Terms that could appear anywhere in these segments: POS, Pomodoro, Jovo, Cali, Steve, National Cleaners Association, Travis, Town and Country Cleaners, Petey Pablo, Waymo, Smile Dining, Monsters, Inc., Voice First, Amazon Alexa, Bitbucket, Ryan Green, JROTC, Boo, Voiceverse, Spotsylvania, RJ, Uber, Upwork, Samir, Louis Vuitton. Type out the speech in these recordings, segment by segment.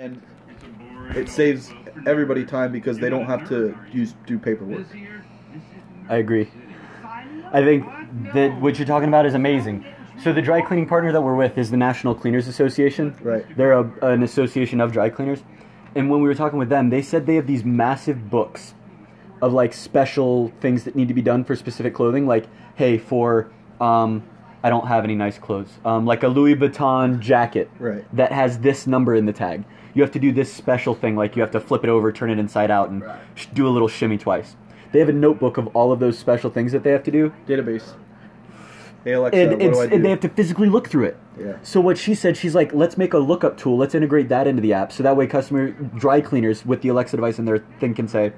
and it saves everybody time because they don't have to do paperwork. I agree. I think that what you're talking about is amazing. So the dry cleaning partner that we're with is the National Cleaners Association. Right. They're an association of dry cleaners. And when we were talking with them, they said they have these massive books of, like, special things that need to be done for specific clothing. Like, hey, for, I don't have any nice clothes. Like a Louis Vuitton jacket that has this number in the tag. You have to do this special thing. Like, you have to flip it over, turn it inside out, and do a little shimmy twice. They have a notebook of all of those special things that they have to do. Database. Hey, Alexa, and, what do I do? And they have to physically look through it. Yeah. So what she said, she's like, let's make a lookup tool. Let's integrate that into the app. So that way customer dry cleaners with the Alexa device in their thing can say,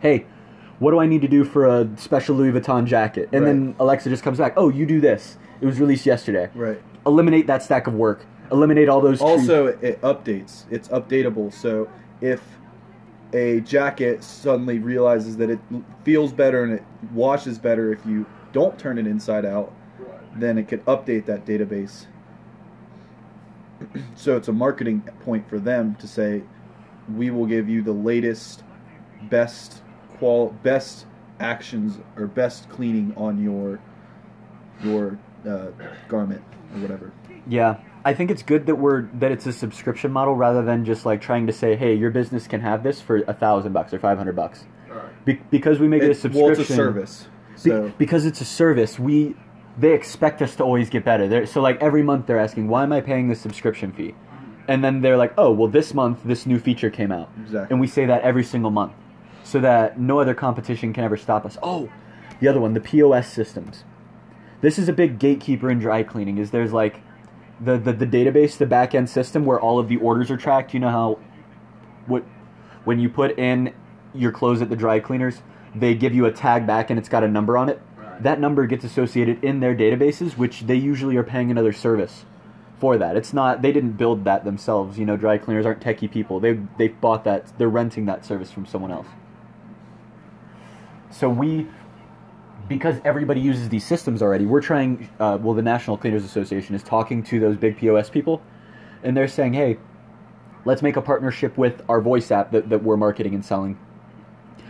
hey, what do I need to do for a special Louis Vuitton jacket? And then Alexa just comes back, oh, you do this. It was released yesterday. Right. Eliminate that stack of work. Eliminate all those. Also, it updates. It's updatable. So if a jacket suddenly realizes that it feels better and it washes better if you don't turn it inside out, then it could update that database. So it's a marketing point for them to say, we will give you the latest, best actions or best cleaning on your garment or whatever. Yeah, I think it's good that it's a subscription model rather than just like trying to say, hey, your business can have this for $1,000 or $500. Because we make it a subscription. Well, it's a service. So. Because it's a service, they expect us to always get better. So like every month they're asking, why am I paying this subscription fee? And then they're like, oh, well, this month this new feature came out. Exactly. And we say that every single month so that no other competition can ever stop us. Oh, the other one, the POS systems. This is a big gatekeeper in dry cleaning is there's like the database, the back-end system where all of the orders are tracked. You know how when you put in your clothes at the dry cleaners, they give you a tag back and it's got a number on it. That number gets associated in their databases, which they usually are paying another service for that. It's not, they didn't build that themselves. You know, dry cleaners aren't techie people. They bought that, they're renting that service from someone else. So because everybody uses these systems already, we're trying, the National Cleaners Association is talking to those big POS people, and they're saying, hey, let's make a partnership with our voice app that we're marketing and selling.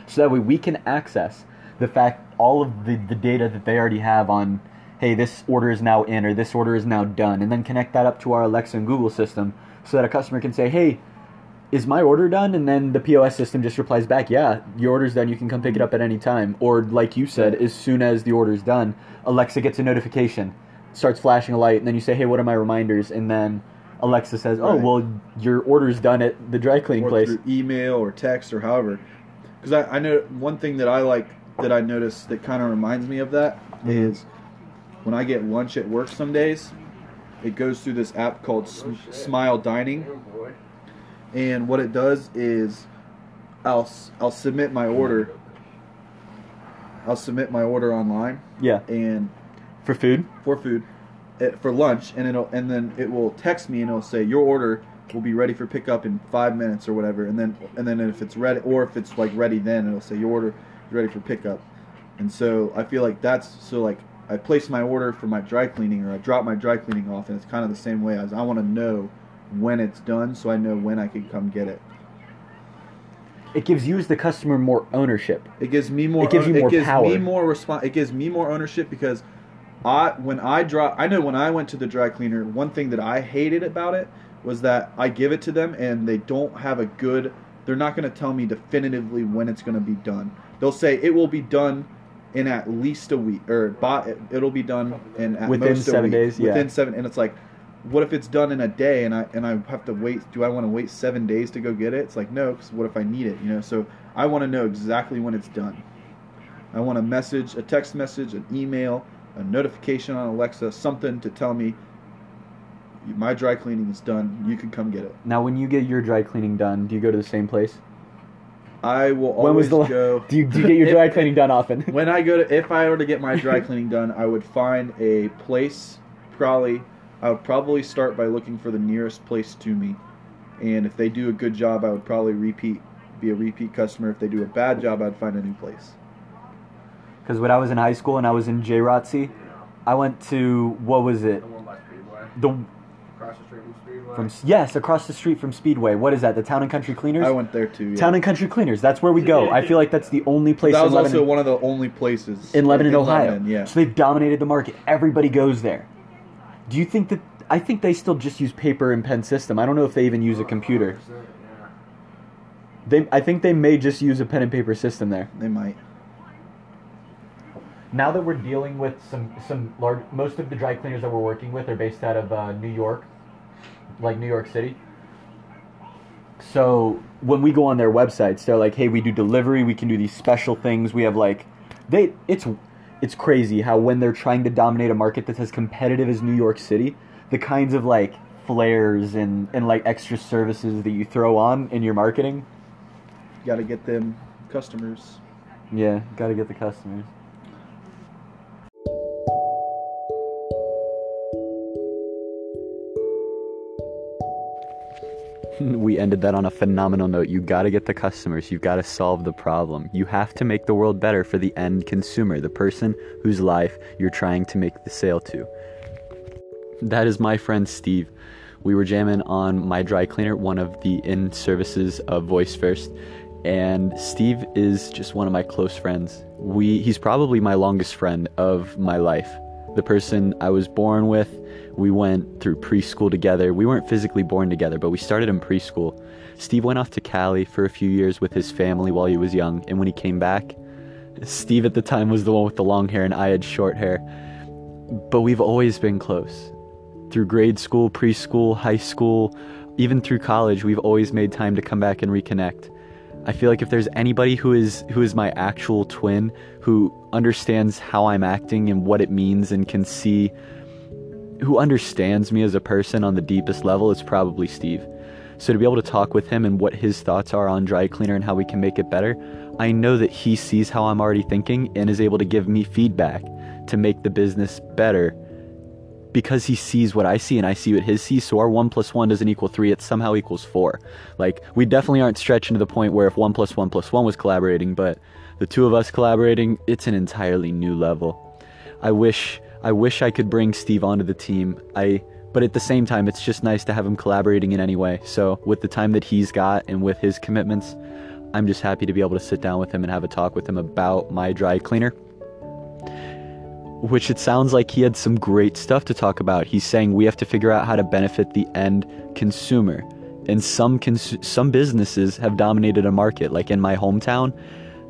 So that way we can access the fact, all of the data that they already have on, hey, this order is now in or this order is now done, and then connect that up to our Alexa and Google system so that a customer can say, hey, is my order done? And then the POS system just replies back, yeah, your order's done. You can come pick it up at any time. Or like you said, as soon as the order's done, Alexa gets a notification, starts flashing a light, and then you say, hey, what are my reminders? And then Alexa says, oh, well, your order's done at the dry clean place. Or through email or text or however. Because I know one thing that I like that I noticed that kind of reminds me of that is when I get lunch at work some days, it goes through this app called Smile Dining. And what it does is I'll submit my order. I'll submit my order online. Yeah. And for food? For food. For lunch. And then it will text me and it'll say, your order will be ready for pickup in 5 minutes or whatever, and then if it's ready, or if it's like ready, then it'll say your order is ready for pickup. And so I feel like I place my order for my dry cleaning, or I drop my dry cleaning off, and it's kind of the same way as I want to know when it's done, so I know when I can come get it. It gives you as the customer more ownership. It gives me more. It gives you more power. It gives me more It gives me more ownership because I know when I went to the dry cleaner, one thing that I hated about it was that I give it to them and they don't have they're not going to tell me definitively when it's going to be done. They'll say it will be done in at least a week, or it'll be done in at within most 7 days. Yeah. Within 7, and it's like, what if it's done in a day and I have to wait? Do I want to wait 7 days to go get it? It's like, no, because what if I need it? You know, so I want to know exactly when it's done. I want a text message, an email, a notification on Alexa, something to tell me my dry cleaning is done. You can come get it. Now, when you get your dry cleaning done, do you go to the same place? I will always go. Do you get your dry cleaning done often? If I were to get my dry cleaning done, I would find a place. I would probably start by looking for the nearest place to me, and if they do a good job, I would probably be a repeat customer. If they do a bad job, I'd find a new place. Because when I was in high school and I was in JROTC, I went to what was it? The Across the street from Speedway? Yes, across the street from Speedway. What is that, the Town and Country Cleaners? I went there too, yeah. Town and Country Cleaners, that's where we go. I feel like that's the only place in Lebanon. That was also one of the only places. In Lebanon, Ohio. Lebanon, yeah. So they've dominated the market. Everybody goes there. Do you think that... I think they still just use paper and pen system. I don't know if they even use a computer. Yeah. I think they may just use a pen and paper system there. They might. Now that we're dealing with some large... Most of the dry cleaners that we're working with are based out of New York, like New York City. So when we go on their websites, they're like, hey, we do delivery. We can do these special things. We have like... It's crazy how when they're trying to dominate a market that's as competitive as New York City, the kinds of like flares and like extra services that you throw on in your marketing. You got to get them customers. Yeah, got to get the customers. We ended that on a phenomenal note. You got to get the customers. You've got to solve the problem. You have to make the world better for the end consumer, the person whose life you're trying to make the sale to. That is my friend Steve. We were jamming on My Dry Cleaner, one of the in-services of Voice First, and Steve is just one of my close friends. He's probably my longest friend of my life. The person I was born with, we went through preschool together. We weren't physically born together, but we started in preschool. Steve went off to Cali for a few years with his family while he was young, and when he came back, Steve at the time was the one with the long hair and I had short hair. But we've always been close. Through grade school, preschool, high school, even through college, we've always made time to come back and reconnect. I feel like if there's anybody who is my actual twin, who understands how I'm acting and what it means and can see, who understands me as a person on the deepest level, it's probably Steve. So to be able to talk with him and what his thoughts are on dry cleaner and how we can make it better, I know that he sees how I'm already thinking and is able to give me feedback to make the business better because he sees what I see and I see what his sees. So our 1 plus 1 doesn't equal 3, it somehow equals 4. Like, we definitely aren't stretching to the point where if 1 plus 1 plus 1 was collaborating, but the two of us collaborating, it's an entirely new level. I wish I could bring Steve onto the team. But at the same time, it's just nice to have him collaborating in any way. So with the time that he's got and with his commitments, I'm just happy to be able to sit down with him and have a talk with him about My Dry Cleaner, which it sounds like he had some great stuff to talk about. He's saying we have to figure out how to benefit the end consumer. And some businesses have dominated a market. Like in my hometown,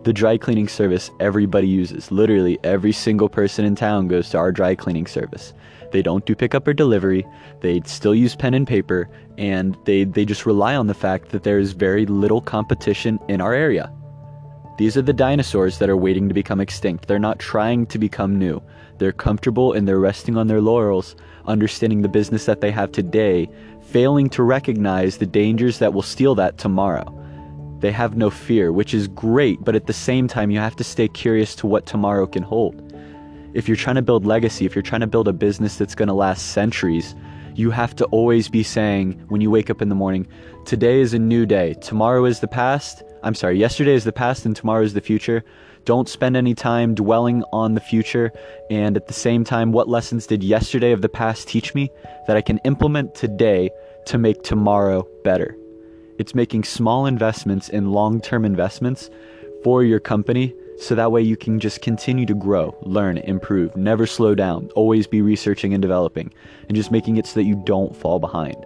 the dry cleaning service everybody uses. Literally every single person in town goes to our dry cleaning service. They don't do pickup or delivery. They still use pen and paper, and they just rely on the fact that there is very little competition in our area. These are the dinosaurs that are waiting to become extinct. They're not trying to become new. They're comfortable and they're resting on their laurels, understanding the business that they have today, failing to recognize the dangers that will steal that tomorrow. They have no fear, which is great, but at the same time, you have to stay curious to what tomorrow can hold. If you're trying to build legacy, if you're trying to build a business that's going to last centuries, you have to always be saying when you wake up in the morning, today is a new day, tomorrow is the past. I'm sorry, yesterday is the past and tomorrow is the future. Don't spend any time dwelling on the future. And at the same time, what lessons did yesterday of the past teach me that I can implement today to make tomorrow better? It's making small investments and long-term investments for your company so that way you can just continue to grow, learn, improve, never slow down, always be researching and developing, and just making it so that you don't fall behind.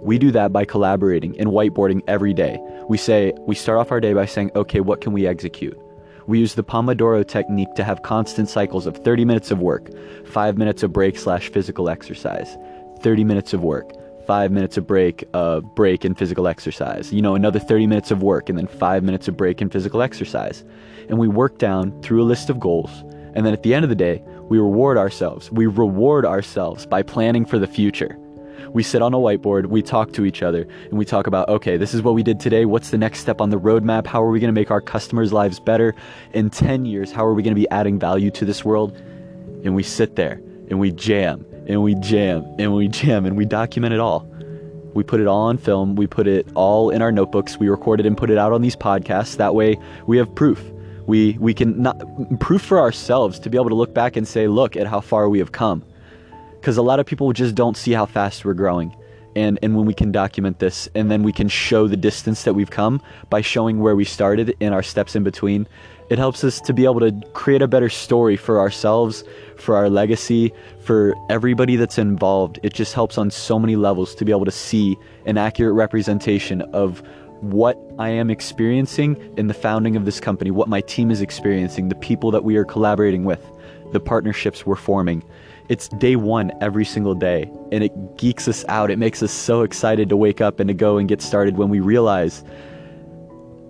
We do that by collaborating and whiteboarding every day. We start off our day by saying, okay, what can we execute? We use the Pomodoro technique to have constant cycles of 30 minutes of work, 5 minutes of break / physical exercise, 30 minutes of work, 5 minutes of break and physical exercise, another 30 minutes of work and then 5 minutes of break and physical exercise. And we work down through a list of goals. And then at the end of the day, we reward ourselves. We reward ourselves by planning for the future. We sit on a whiteboard, we talk to each other, and we talk about, okay, this is what we did today. What's the next step on the roadmap? How are we going to make our customers' lives better? In 10 years, how are we going to be adding value to this world? And we sit there and we jam. And we jam, and we jam, and we document it all. We put it all on film. We put it all in our notebooks. We record it and put it out on these podcasts. That way we have proof. We can proof for ourselves to be able to look back and say, look at how far we have come. because a lot of people just don't see how fast we're growing. And when we can document this, and then we can show the distance that we've come by showing where we started and our steps in between, it helps us to be able to create a better story for ourselves, for our legacy, for everybody that's involved. It just helps on so many levels to be able to see an accurate representation of what I am experiencing in the founding of this company, what my team is experiencing, the people that we are collaborating with, the partnerships we're forming. It's day one every single day, and it geeks us out. It makes us so excited to wake up and to go and get started when we realize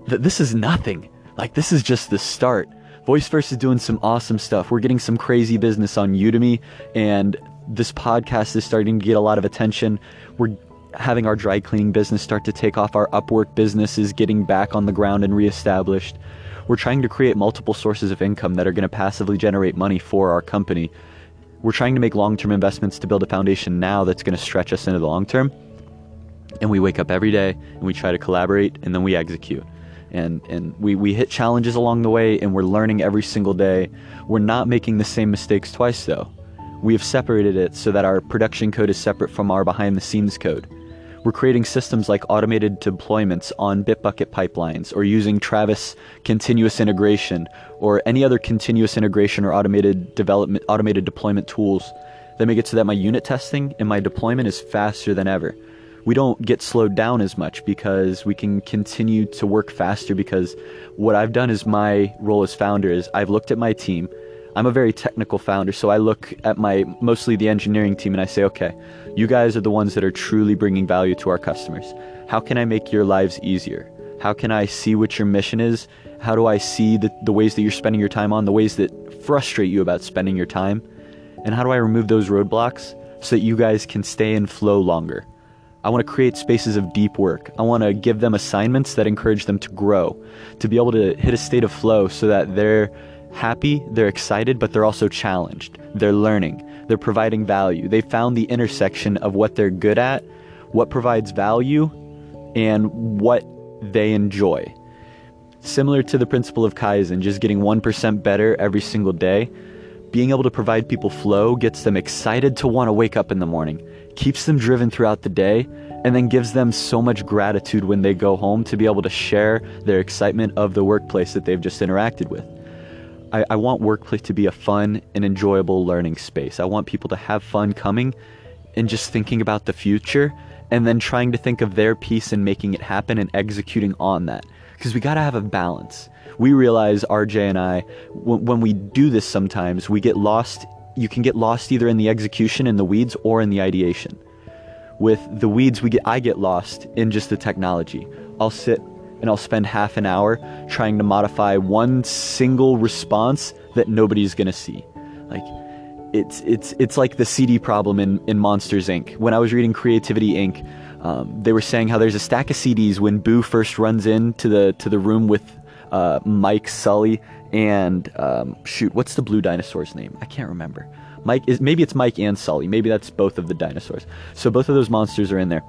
that this is nothing. Like, this is just the start. Voiceverse is doing some awesome stuff. We're getting some crazy business on Udemy, and this podcast is starting to get a lot of attention. We're having our dry cleaning business start to take off. Our Upwork business is getting back on the ground and reestablished. We're trying to create multiple sources of income that are going to passively generate money for our company. We're trying to make long-term investments to build a foundation now that's going to stretch us into the long term. And we wake up every day and we try to collaborate, and then we execute. And we hit challenges along the way, and we're learning every single day. We're not making the same mistakes twice, though. We have separated it so that our production code is separate from our behind-the-scenes code. We're creating systems like automated deployments on Bitbucket pipelines, or using Travis continuous integration, or any other continuous integration or automated deployment tools that make it so that my unit testing and my deployment is faster than ever. We don't get slowed down as much because we can continue to work faster, because what I've done is, my role as founder is I've looked at my team. I'm a very technical founder, so I look at mostly the engineering team, and I say, okay, you guys are the ones that are truly bringing value to our customers. How can I make your lives easier? How can I see what your mission is? How do I see the ways that you're spending your time on, the ways that frustrate you about spending your time? And how do I remove those roadblocks so that you guys can stay in flow longer? I want to create spaces of deep work. I want to give them assignments that encourage them to grow, to be able to hit a state of flow so that they're happy, they're excited, but they're also challenged. They're learning, they're providing value. They found the intersection of what they're good at, what provides value, and what they enjoy. Similar to the principle of Kaizen, just getting 1% better every single day, being able to provide people flow gets them excited to want to wake up in the morning, keeps them driven throughout the day, and then gives them so much gratitude when they go home to be able to share their excitement of the workplace that they've just interacted with. I want workplace to be a fun and enjoyable learning space. I want people to have fun coming and just thinking about the future, and then trying to think of their piece and making it happen and executing on that. Because we gotta have a balance. We realize, RJ and I, when we do this sometimes, we get lost. You can get lost either in the execution, in the weeds, or in the ideation. With the weeds, I get lost in just the technology. I'll sit and I'll spend half an hour trying to modify one single response that nobody's gonna see. Like, it's like the CD problem in Monsters, Inc. When I was reading Creativity, Inc., they were saying how there's a stack of CDs when Boo first runs into the room with Mike, Sully, and what's the blue dinosaur's name? I can't remember. Maybe it's Mike and Sully. Maybe that's both of the dinosaurs. So both of those monsters are in there.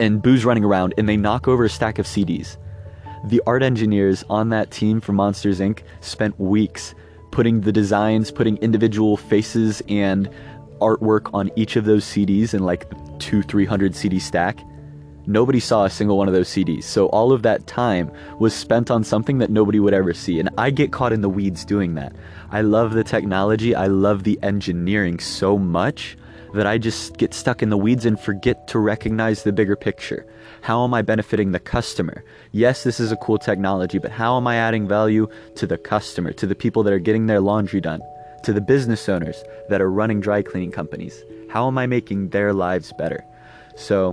And Boo's running around, and they knock over a stack of CDs. The art engineers on that team for Monsters, Inc. spent weeks putting the designs, putting individual faces and artwork on each of those CDs in like 200-300 CD stack. Nobody saw a single one of those CDs. So all of that time was spent on something that nobody would ever see. And I get caught in the weeds doing that. I love the technology. I love the engineering so much that I just get stuck in the weeds and forget to recognize the bigger picture. How am I benefiting the customer? Yes, this is a cool technology, but how am I adding value to the customer, to the people that are getting their laundry done, to the business owners that are running dry cleaning companies? How am I making their lives better? So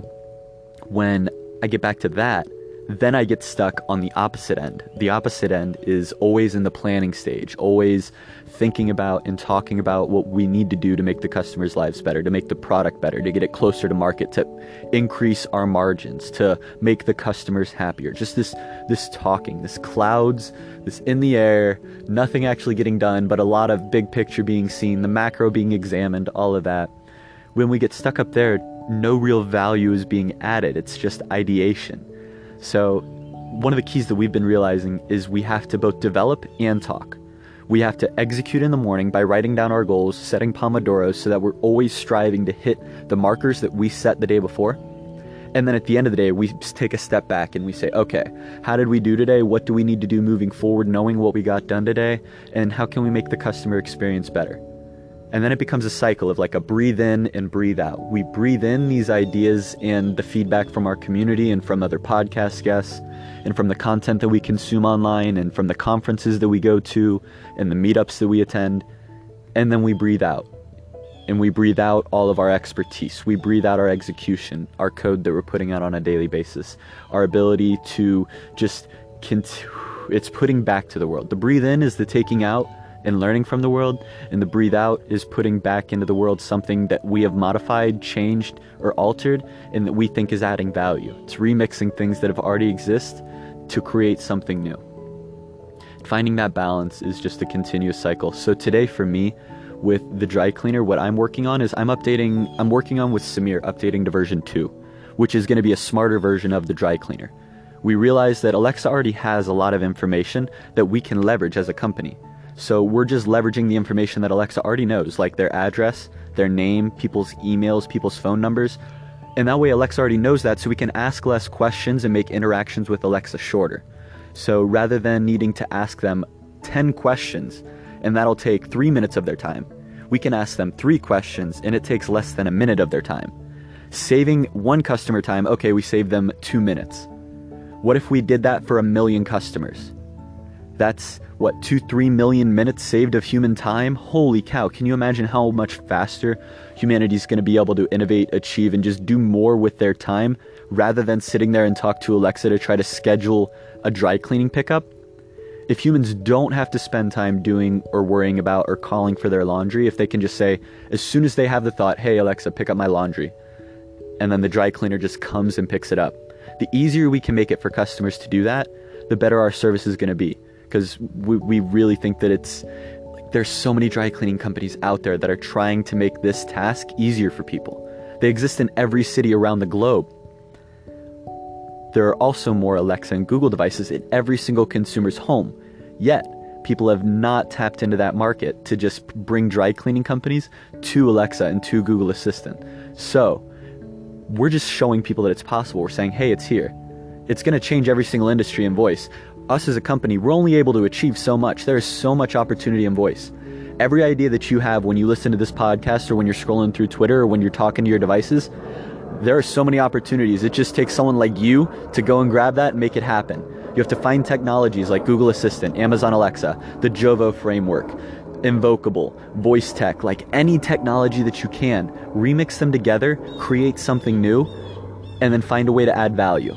when I get back to that, then I get stuck on the opposite end. The opposite end is always in the planning stage, always thinking about and talking about what we need to do to make the customers' lives better, to make the product better, to get it closer to market, to increase our margins, to make the customers happier. Just this talking, this clouds, this in the air, nothing actually getting done, but a lot of big picture being seen, the macro being examined, all of that. When we get stuck up there, no real value is being added. It's just ideation. So one of the keys that we've been realizing is we have to both develop and talk. We have to execute in the morning by writing down our goals, setting Pomodoros so that we're always striving to hit the markers that we set the day before. And then at the end of the day, we take a step back and we say, okay, how did we do today? What do we need to do moving forward, knowing what we got done today? And how can we make the customer experience better? And then it becomes a cycle of like a breathe in and breathe out. We breathe in these ideas and the feedback from our community and from other podcast guests and from the content that we consume online and from the conferences that we go to and the meetups that we attend. And then we breathe out. And we breathe out all of our expertise. We breathe out our execution, our code that we're putting out on a daily basis, our ability to just continue. It's putting back to the world. The breathe in is the taking out and learning from the world, and the breathe out is putting back into the world something that we have modified, changed, or altered, and that we think is adding value. It's remixing things that have already exist to create something new. Finding that balance is just a continuous cycle. So today for me, with the dry cleaner, what I'm working on is I'm working on with Samir, updating to version 2, which is going to be a smarter version of the dry cleaner. We realize that Alexa already has a lot of information that we can leverage as a company. So we're just leveraging the information that Alexa already knows, like their address, their name, people's emails, people's phone numbers. And that way Alexa already knows that, so we can ask less questions and make interactions with Alexa shorter. So rather than needing to ask them 10 questions, and that'll take 3 minutes of their time, we can ask them 3 questions and it takes less than a minute of their time. Saving one customer time, okay, we saved them 2 minutes. What if we did that for 1 million customers? That's what, 2-3 million minutes saved of human time? Holy cow, can you imagine how much faster humanity's going to be able to innovate, achieve, and just do more with their time rather than sitting there and talk to Alexa to try to schedule a dry cleaning pickup? If humans don't have to spend time doing or worrying about or calling for their laundry, if they can just say, as soon as they have the thought, hey Alexa, pick up my laundry, and then the dry cleaner just comes and picks it up. The easier we can make it for customers to do that, the better our service is going to be. Because we really think that it's like, there's so many dry cleaning companies out there that are trying to make this task easier for people. They exist in every city around the globe. There are also more Alexa and Google devices in every single consumer's home. Yet, people have not tapped into that market to just bring dry cleaning companies to Alexa and to Google Assistant. So, we're just showing people that it's possible. We're saying, hey, it's here. It's going to change every single industry in voice. Us as a company, we're only able to achieve so much. There is so much opportunity in voice. Every idea that you have when you listen to this podcast or when you're scrolling through Twitter or when you're talking to your devices, there are so many opportunities. It just takes someone like you to go and grab that and make it happen. You have to find technologies like Google Assistant, Amazon Alexa, the Jovo framework, Invocable, voice tech, like any technology that you can. Remix them together, create something new, and then find a way to add value.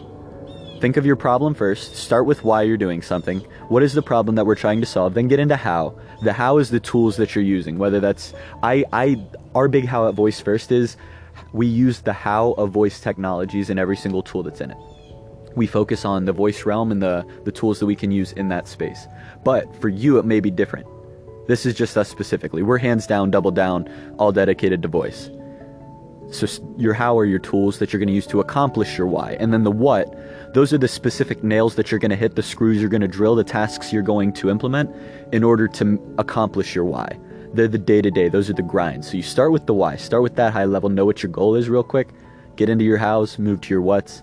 Think of your problem first, start with why you're doing something, what is the problem that we're trying to solve, then get into how. The how is the tools that you're using, whether that's, our big how at Voice First is, we use the how of voice technologies in every single tool that's in it. We focus on the voice realm and the tools that we can use in that space. But for you, it may be different. This is just us specifically. We're hands down, double down, all dedicated to voice. So your how are your tools that you're going to use to accomplish your why. And then the what, those are the specific nails that you're going to hit, the screws you're going to drill, the tasks you're going to implement in order to accomplish your why. They're the day-to-day. Those are the grinds. So you start with the why. Start with that high level. Know what your goal is real quick. Get into your hows. Move to your whats.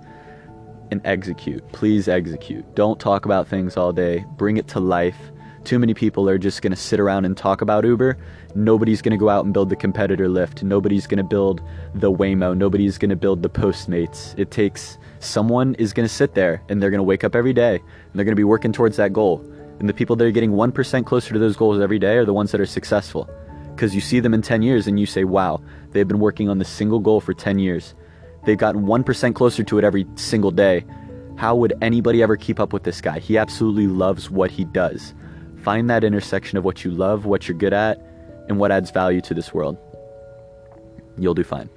And execute. Please execute. Don't talk about things all day. Bring it to life. Too many people are just going to sit around and talk about Uber. Nobody's going to go out and build the competitor Lyft. Nobody's going to build the Waymo. Nobody's going to build the Postmates. It takes someone is going to sit there and they're going to wake up every day and they're going to be working towards that goal. And the people that are getting 1% closer to those goals every day are the ones that are successful. Because you see them in 10 years and you say, wow, they've been working on this single goal for 10 years. They've gotten 1% closer to it every single day. How would anybody ever keep up with this guy? He absolutely loves what he does. Find that intersection of what you love, what you're good at, and what adds value to this world. You'll do fine.